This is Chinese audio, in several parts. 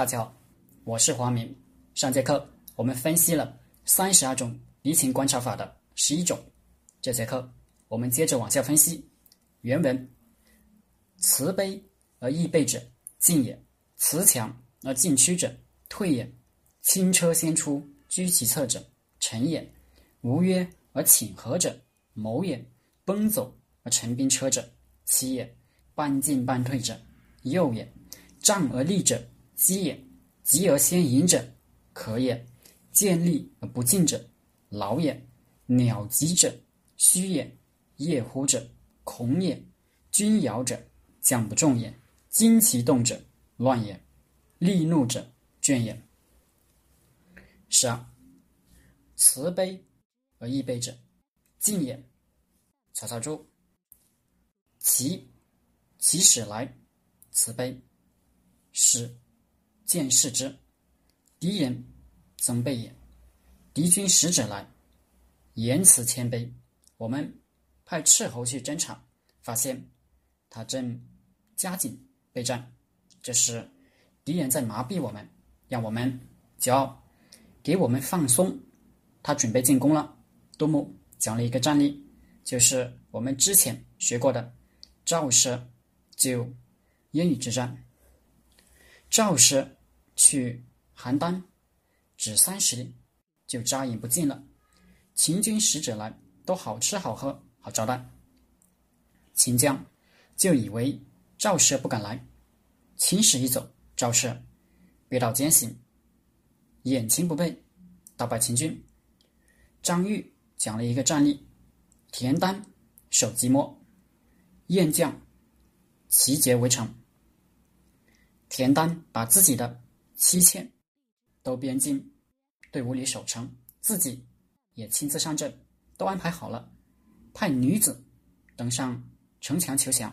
大家好，我是华明。上节课我们分析了32种移情观察法的11种，这节课我们接着往下分析。原文：慈悲而易备者，进也；慈强而进趋者，退也；轻车先出，居其侧者，成也；无约而请和者，谋也；奔走而成兵车者，欺也；半进半退者，诱也；战而立者，机也；急而先迎者，可也；见利而不进者，劳也；鸟急者，虚也；夜呼者，恐也；君尧者，将不中也；惊其动者，乱也；戾怒者，倦也。12. 慈悲而易备者，进也。曹操注：其始来，慈悲；始，见视之；敌人，增备也。敌军使者来，言辞谦卑。我们派斥候去侦察，发现他正加紧备战，这时敌人在麻痹我们，让我们骄傲，给我们放松。他准备进攻了。杜牧讲了一个战例，就是我们之前学过的赵奢就烟雨之战。赵奢去邯郸只30里，就扎营不进了。秦军使者来，都好吃好喝好招待。秦将就以为赵奢不敢来，秦使一走，赵奢跌倒奸行，偃秦不备，打败秦军。张玉讲了一个战例，田单守即墨，燕将齐结围城。田单把自己的妻妾都编进队伍里守城，自己也亲自上阵，都安排好了，派女子登上城墙求降。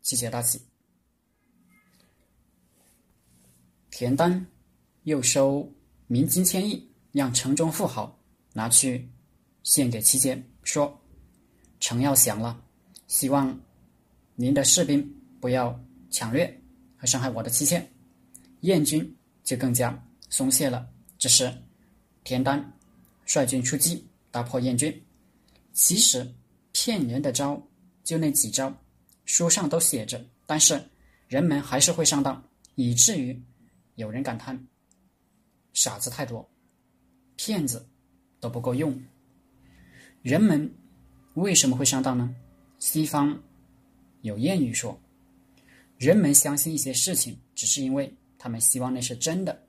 齐杰大喜，田单又收民金1,000亿，让城中富豪拿去献给齐杰，说城要降了，希望您的士兵不要抢掠和伤害我的妻妾。燕军就更加松懈了。这时田单率军出击，打破燕军。其实骗人的招就那几招，书上都写着，但是人们还是会上当，以至于有人感叹傻子太多，骗子都不够用。人们为什么会上当呢？西方有谚语说，人们相信一些事情，只是因为他们希望那是真的。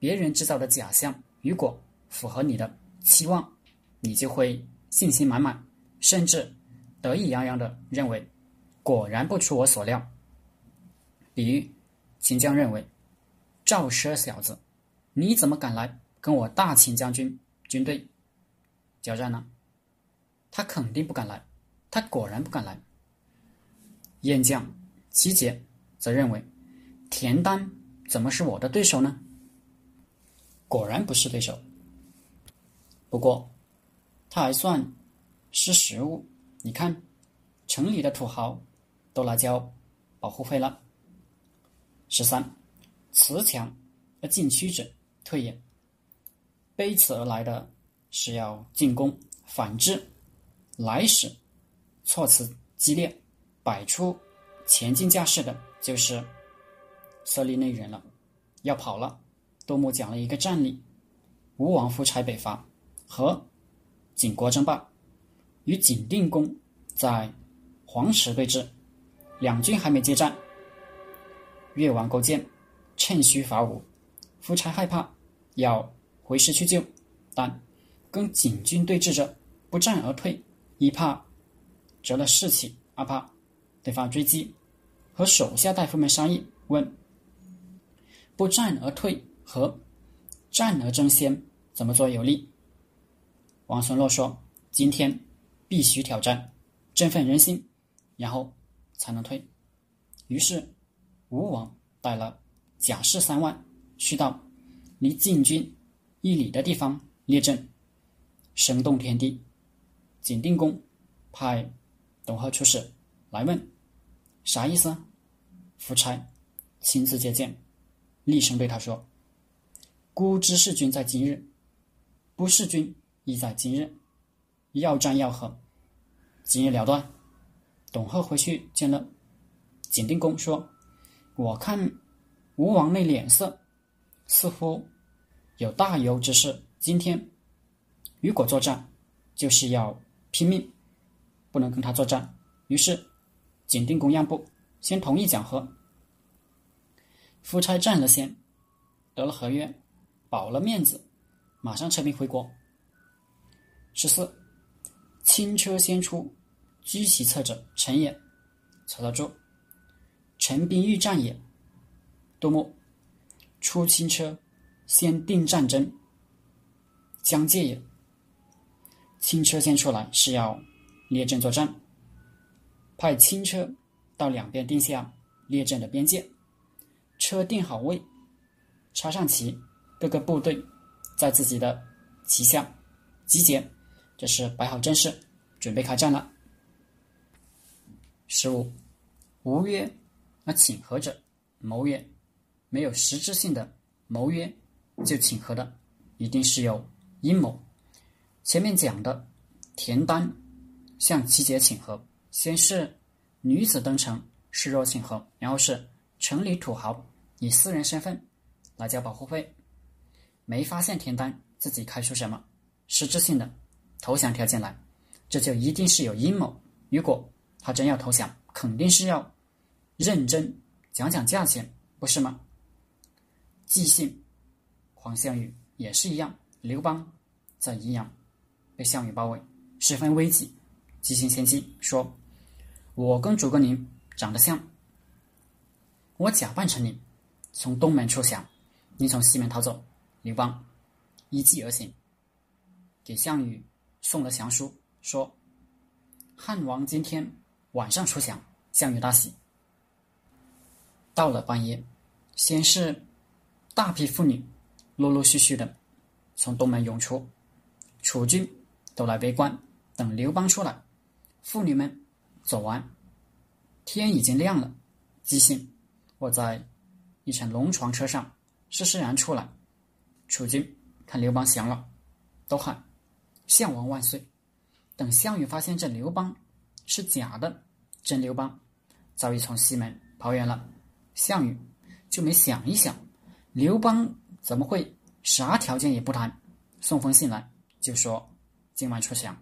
别人制造的假象，如果符合你的期望，你就会信心满满，甚至得意洋洋地认为，果然不出我所料。比喻，秦将认为，赵奢小子，你怎么敢来跟我大秦将军军队交战呢？他肯定不敢来，他果然不敢来。燕将齐杰则认为，田单怎么是我的对手呢？果然不是对手。不过他还算识时务，你看城里的土豪都来交保护费了。13. 慈强而进趋者，退也。背此而来的是要进攻，反之来时措辞激烈，摆出前进架势的就是色厉内荏了，要跑了。杜牧讲了一个战例，吴王夫差北伐，和景国争霸，与景定公在黄池对峙，两军还没接战，越王勾践趁虚伐吴，夫差害怕要回师去救，但跟景军对峙着，不战而退，一怕折了士气，二怕对方追击，和手下大夫们商议，问不战而退和战而争先怎么做有利。王孙洛说，今天必须挑战，振奋人心，然后才能退。于是吴王带了甲士3万，去到离晋军1里的地方列阵，声动天地。景定公派董贺出使来问啥意思？夫差亲自接见，厉声对他说：“孤之弑君在今日，不弑君亦在今日，要战要和，今日了断。”董贺回去见了景定公，说：“我看吴王那脸色，似乎有大由之势。今天如果作战，就是要拼命，不能跟他作战。”于是景定公让步，先同意讲和。夫差占了先，得了合约，保了面子，马上撤兵回国。14，轻车先出，居其侧者臣也。曹操注：陈兵欲战也。杜牧：出轻车，先定战争，疆界也。轻车先出来是要列阵作战，派轻车到两边定下列阵的边界，车定好位，插上旗，各个部队在自己的旗下集结，这是摆好阵势，准备开战了。15，无约而请和者，谋约。没有实质性的谋约，就请和的一定是有阴谋。前面讲的田丹向齐杰请和，先是女子登城示弱请和，然后是城里土豪以私人身份来交保护费。没发现田丹自己开出什么实质性的投降条件来，这就一定是有阴谋。如果他真要投降，肯定是要认真讲讲价钱，不是吗？纪信、黄项羽也是一样，刘邦在宜阳被项羽包围，十分危急。纪信先机说：“我跟诸葛宁长得像，我假扮成你，从东门出降，你从西门逃走。”刘邦依计而行，给项羽送了降书，说：“汉王今天晚上出降。”项羽大喜。到了半夜，先是大批妇女陆陆续续的从东门涌出，楚军都来围观，等刘邦出来，妇女们走完，天已经亮了。纪信卧在一乘龙床车上，施施然出来。楚军看刘邦降了，都喊项王万岁。等项羽发现这刘邦是假的，真刘邦早已从西门跑远了。项羽就没想一想，刘邦怎么会啥条件也不谈，送封信来就说今晚出降，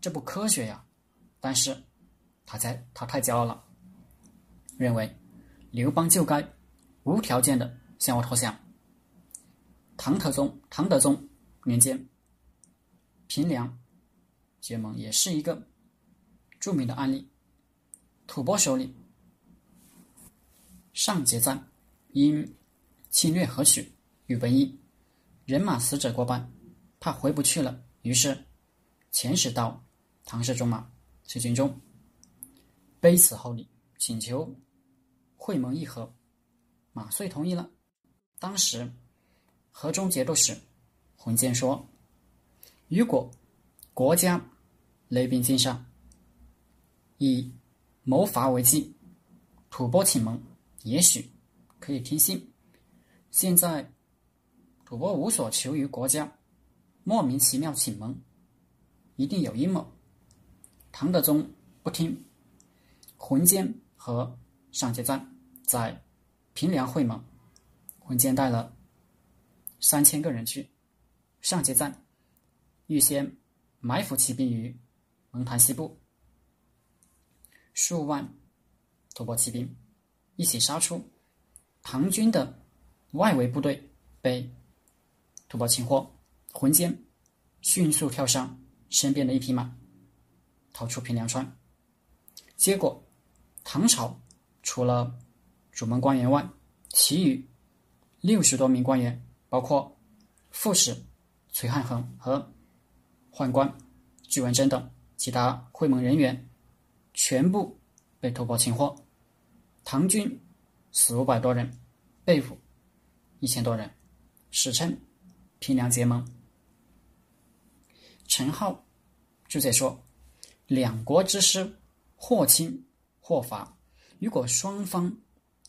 这不科学呀。但是他太骄傲了，认为刘邦就该无条件的向我投降。唐德宗年间，平凉结盟也是一个著名的案例。吐蕃手里上节赞因侵略河曲与文一，人马死者过半，怕回不去了，于是遣使到唐氏宗马崔军中，卑辞厚礼，请求会盟议和。马遂同意了。当时河中节度使洪建说：“如果国家累兵进上，以谋伐为计，吐蕃请盟，也许可以听信。现在吐蕃无所求于国家，莫名其妙请盟，一定有阴谋。”唐德宗不听，浑坚和上节赞在平凉会盟，浑坚带了3000个人去，上节赞预先埋伏起兵于蒙坛西部，数万吐蕃骑兵一起杀出，唐军的外围部队被吐蕃擒获，浑坚迅速跳上身边的一匹马，逃出平凉川。结果唐朝除了主盟官员外，其余60多名官员，包括副使崔汉衡和宦官巨文贞等其他会盟人员，全部被吐蕃擒获。唐军死500多人，被俘1000多人，史称平凉结盟。陈浩注解说：“两国之师，或侵或伐，如果双方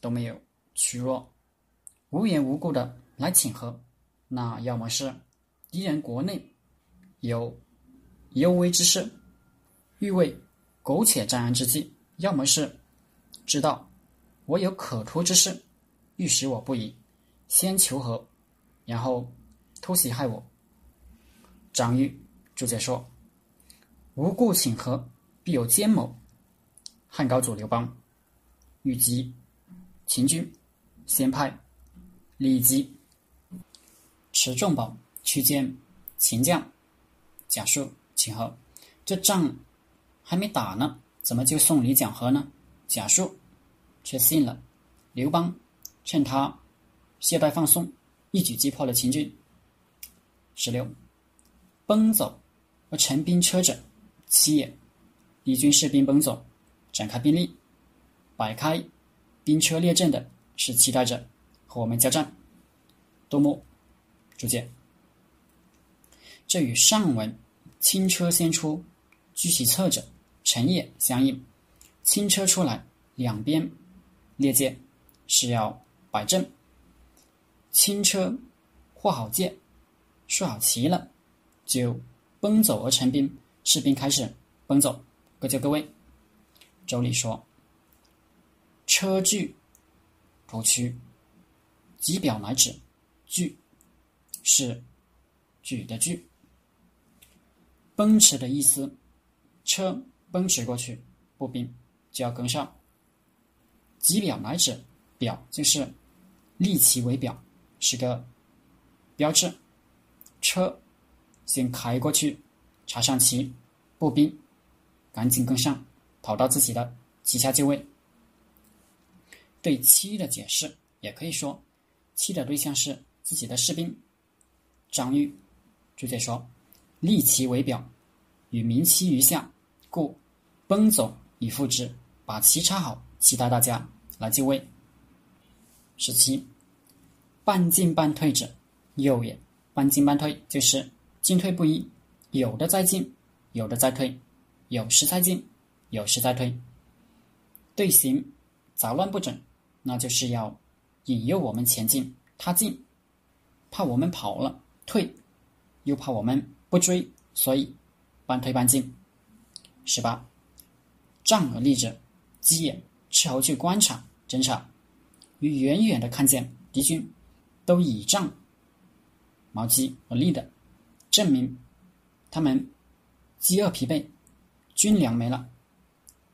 都没有屈弱，无缘无故的来请和，那要么是敌人国内有尤为之事，欲为苟且沾安之计，要么是知道我有可图之事，欲使我不已，先求和，然后突袭害我。张玉注解说：无故请和，必有奸谋。汉高祖刘邦欲击秦军，先派李基、持重宝去见秦将贾诩请和。这仗还没打呢，怎么就送礼讲和呢？贾诩却信了。刘邦趁他懈怠放松，一举击破了秦军。16，奔走而陈兵车者，七也。敌军士兵奔走，展开兵力，摆开兵车列阵的是期待着和我们交战。杜牧注解：这与上文轻车先出，居其侧者，陈也相应。轻车出来，两边列界是要摆阵，轻车或好界，竖好旗了，就奔走而成兵，士兵开始奔走。各就各位。周礼说：车距途曲，几表乃止。距是举的距，奔驰的意思，车奔驰过去，步兵就要跟上。几表乃止，表就是立旗为表，是个标志。车先开过去，插上旗，步兵赶紧跟上，跑到自己的旗下就位。对七的解释也可以说，七的对象是自己的士兵。张玉注解说：立旗为表，与民期于下，故奔走以复之，把旗插好，期待大家来就位。17，半进半退者，右也。半进半退就是进退不一，有的在进，有的在退，有时在进，有时在退。队形杂乱不整，那就是要引诱我们前进，他进怕我们跑了，退又怕我们不追，所以半退半进。18，仗而立者，鸡也。斥候去观察侦察，于远远的看见敌军都以仗毛鸡而立的，证明他们饥饿疲惫，军粮没了。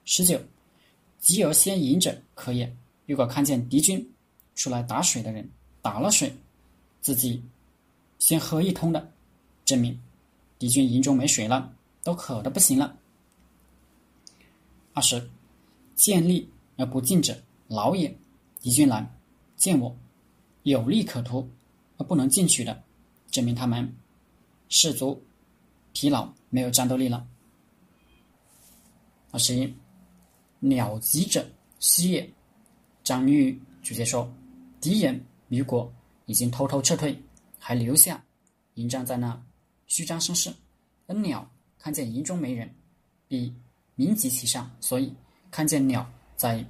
19，急而先饮者，可也。如果看见敌军出来打水的人打了水，自己先喝一通的，证明敌军营中没水了，都渴得不行了。20，见利而不进者，劳也。敌军来见我，有利可图而不能进取的，证明他们士卒疲劳，没有战斗力了。21，鸟急者，虚也。张玉直接说：敌人虞国已经偷偷撤退，还留下营帐在那虚张声势，而鸟看见营中没人，必鸣集其上，所以看见鸟在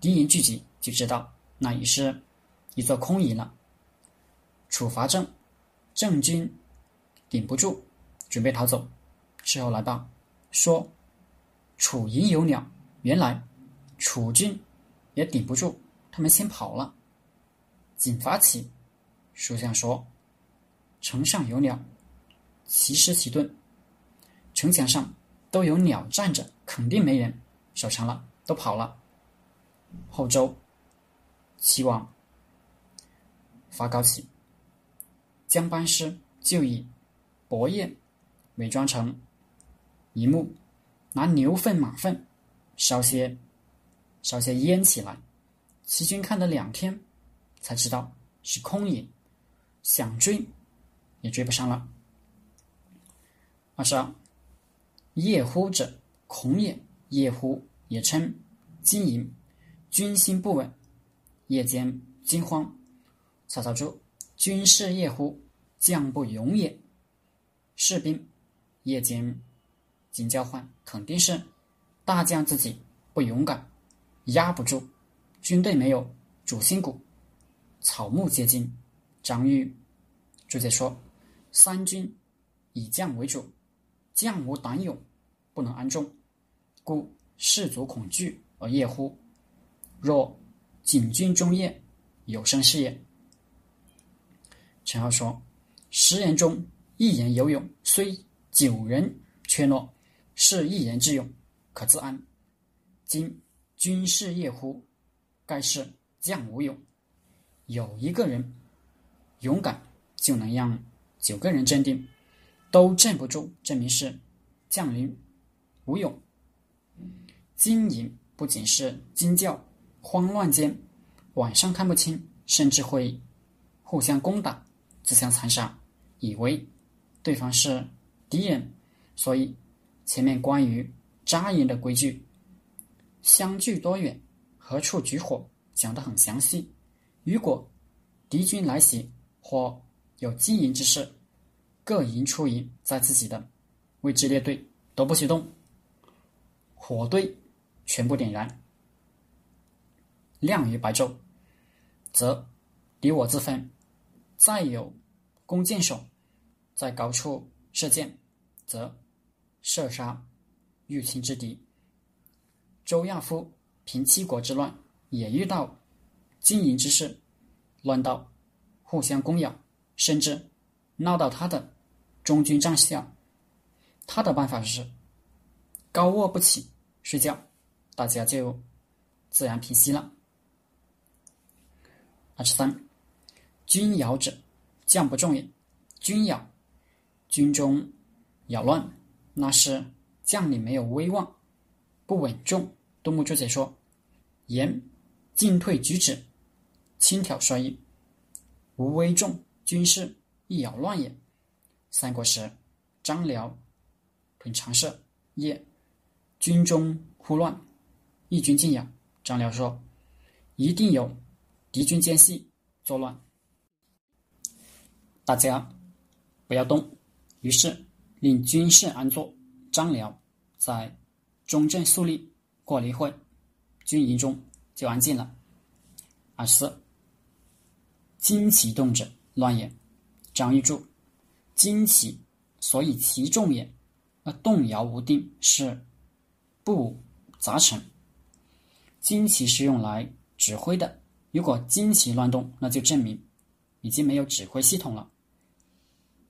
敌营聚集，就知道那已是一座空营了。处罚郑，郑军顶不住，准备逃走，事后来报说楚营有鸟，原来楚军也顶不住，他们先跑了。景伐起，书上说：城上有鸟，其食其顿。城墙上都有鸟站着，肯定没人，守城了，都跑了。后周齐王伐高齐，将班师就以薄叶伪装成一幕，拿牛粪马粪烧些烟起来。齐军看了2天，才知道是空营，想追也追不上了。22，夜呼者，恐也。夜呼也称惊营，军心不稳，夜间惊慌。曹操注：军士夜呼，将不勇也。士兵夜间惊交换，肯定是大将自己不勇敢，压不住，军队没有主心骨，草木皆惊。张玉主解说：三军以将为主，将无胆勇，不能安众，故士卒恐惧而夜呼。若警军中夜，有生是也。陈浩说：十人中一人有勇，虽九人缺落，是一人之勇，可自安。今军士夜呼，盖是将无勇。有一个人勇敢，就能让九个人镇定，都镇不住，证明是将领无勇。军营不仅是惊叫，慌乱间晚上看不清，甚至会互相攻打，自相残杀，以为对方是敌人。所以前面关于扎营的规矩，相距多远，何处举火，讲得很详细。如果敌军来袭或有经营之事，各营出营在自己的位置列队，都不许动，火堆全部点燃，亮于白昼，则敌我自分。再有弓箭手在高处射箭，则射杀欲擒之敌。周亚夫平七国之乱也遇到经营之事，乱到互相攻咬，甚至闹到他的中军帐下。他的办法是高卧不起，睡觉，大家就自然平息了。23. 军扰者，将不中也。军扰，军中扰乱，那是将领没有威望，不稳重。杜牧注解说：言进退举止轻佻率意，无威重，军事亦扰乱也。三国时张辽屯长社，夜军中忽乱，一军进扰。张辽说：一定有敌军奸细作乱，大家不要动。于是令军士安坐。张辽在中正肃立，过了一会，军营中就安静了。24. 旌旗动者，乱也。张玉注：旌旗所以其重也，而动摇无定，是不杂成。旌旗是用来指挥的，如果旌旗乱动，那就证明已经没有指挥系统了，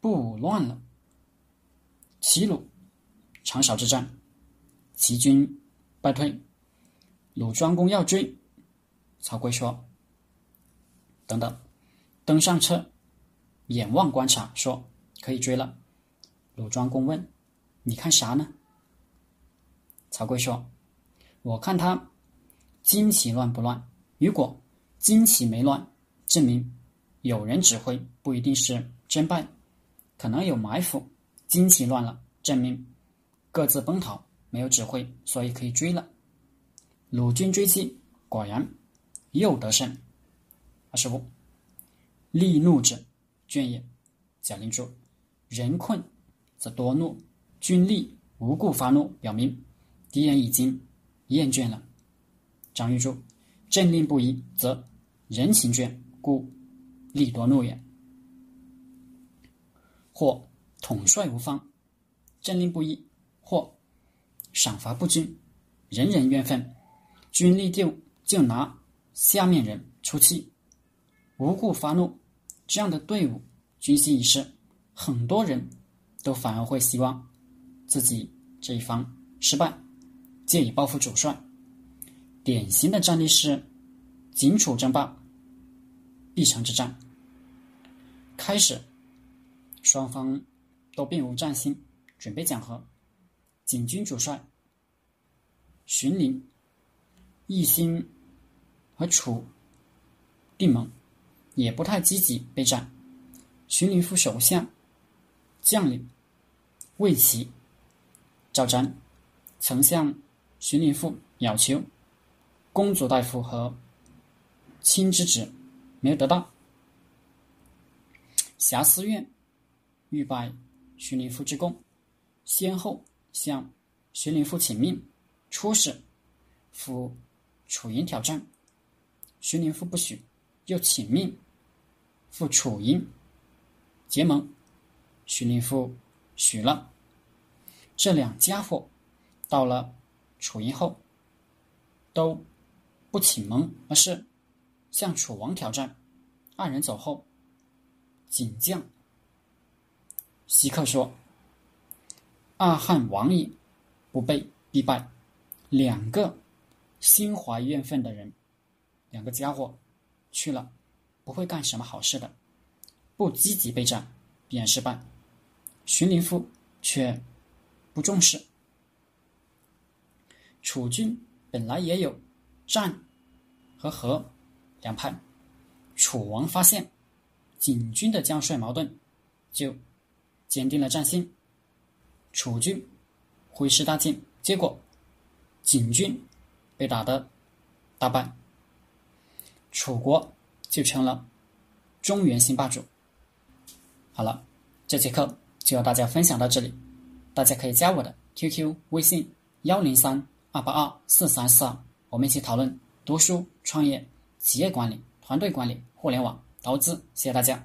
不乱了。齐鲁长勺之战，齐军败退，鲁庄公要追，曹刿说：等等，登上车，眼望观察，说可以追了。鲁庄公问：你看啥呢？曹刿说：我看他旌旗乱不乱。如果旌旗没乱，证明有人指挥，不一定是真败，可能有埋伏。旌旗乱了，证明各自奔逃，没有指挥，所以可以追了。鲁军追击，果然又得胜。25. 戾怒者，倦也。贾令注：人困则多怒，军吏无故发怒，表明敌人已经厌倦了。张玉注：政令不一，则人情倦，故戾多怒也。或统帅无方，政令不一；或赏罚不均，人人怨愤，军吏就拿下面人出气，无故发怒。这样的队伍军心一失，很多人都反而会希望自己这一方失败，借以报复主帅。典型的战例是荆楚争霸、必城之战。开始双方都并无战心，准备讲和。景军主帅荀林一心和楚定盟，也不太积极备战。荀林副手下将领魏齐、赵瞻曾向荀林副要求公主大夫和卿之职，没有得到。瑕思愿欲拜荀林父之功，先后向荀林父请命，出使赴楚营挑战。荀林父不许，又请命复楚营，结盟。许令夫、许让这两家伙到了楚营后，都不起盟，而是向楚王挑战。二人走后，景将西克说：“二汉王矣，不被必败。”两个心怀怨愤的人，两个家伙去了，不会干什么好事的。不积极备战，必然失败。荀林夫却不重视。楚军本来也有战和和两派，楚王发现景军的交税矛盾，就坚定了战心。楚军挥师大进，结果景军被打得大败，楚国就成了中原新霸主。好了，这节课就和大家分享到这里，大家可以加我的 QQ 微信103-282-4342，我们一起讨论读书、创业、企业管理、团队管理、互联网投资。谢谢大家。